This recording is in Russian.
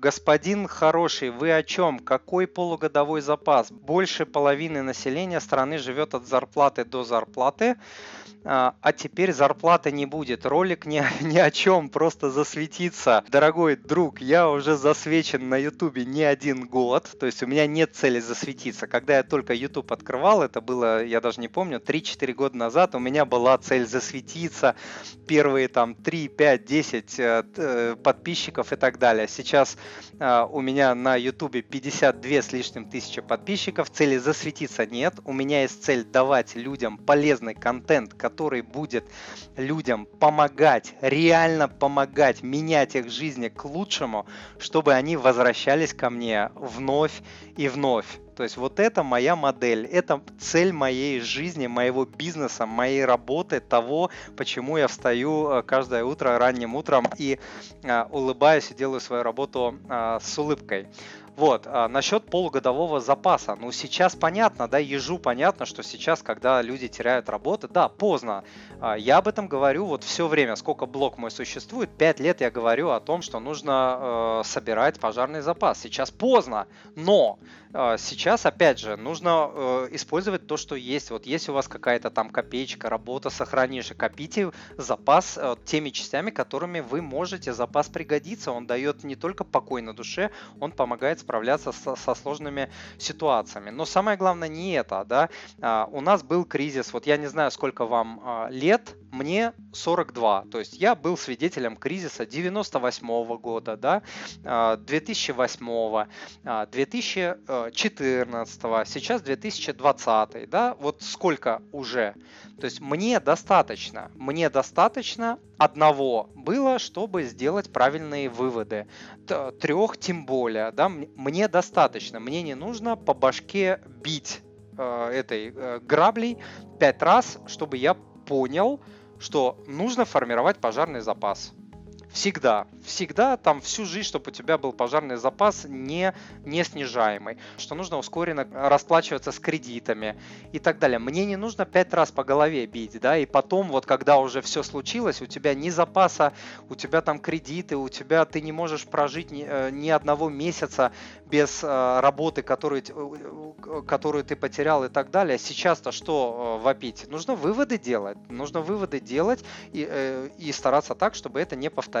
Господин хороший, вы о чем? Какой полугодовой запас? Больше половины населения страны живет от зарплаты до зарплаты, а теперь зарплаты не будет. Ролик ни о чем, просто засветиться. Дорогой друг, я уже засвечен на Ютубе не один год, то есть у меня нет цели засветиться. Когда я только Ютуб открывал, это было, я даже не помню, 3-4 года назад, у меня была цель засветиться, первые там 3, 5, 10 подписчиков и так далее. Сейчас у меня на Ютубе 52 с лишним тысячи подписчиков, цели засветиться нет, у меня есть цель давать людям полезный контент, который будет людям помогать, реально помогать, менять их жизни к лучшему, чтобы они возвращались ко мне вновь и вновь. То есть вот это моя модель, это цель моей жизни, моего бизнеса, моей работы, того, почему я встаю каждое утро ранним утром и улыбаюсь и делаю свою работу с улыбкой. Вот, насчет полугодового запаса. Ну, сейчас понятно, да, ежу понятно, что сейчас, когда люди теряют работу, да, поздно. Я об этом говорю вот все время, сколько блог мой существует, 5 лет я говорю о том, что нужно собирать пожарный запас. Сейчас поздно, но сейчас, опять же, нужно использовать то, что есть. Вот есть у вас какая-то там копеечка, работа, сохранишь и копите запас теми частями, которыми вы можете. Запас пригодится, он дает не только покой на душе, он помогает справляться со сложными ситуациями. Но самое главное не это, да. У нас был кризис, вот я не знаю, сколько вам лет, мне 42, то есть я был свидетелем кризиса 98 года, да, 2008, 2014, сейчас 2020, да, вот сколько уже. То есть мне достаточно одного было, чтобы сделать правильные выводы, 3 тем более, да, мне достаточно, мне не нужно по башке бить этой граблей 5 раз, чтобы я понял, что нужно формировать пожарный запас. Всегда, там всю жизнь, чтобы у тебя был пожарный запас не снижаемый, что нужно ускоренно расплачиваться с кредитами и так далее. Мне не нужно 5 раз по голове бить, да, и потом вот когда уже все случилось, у тебя ни запаса, у тебя там кредиты, у тебя ты не можешь прожить ни одного месяца без работы, которую ты потерял и так далее. Сейчас-то что вопить? Нужно выводы делать и стараться так, чтобы это не повторялось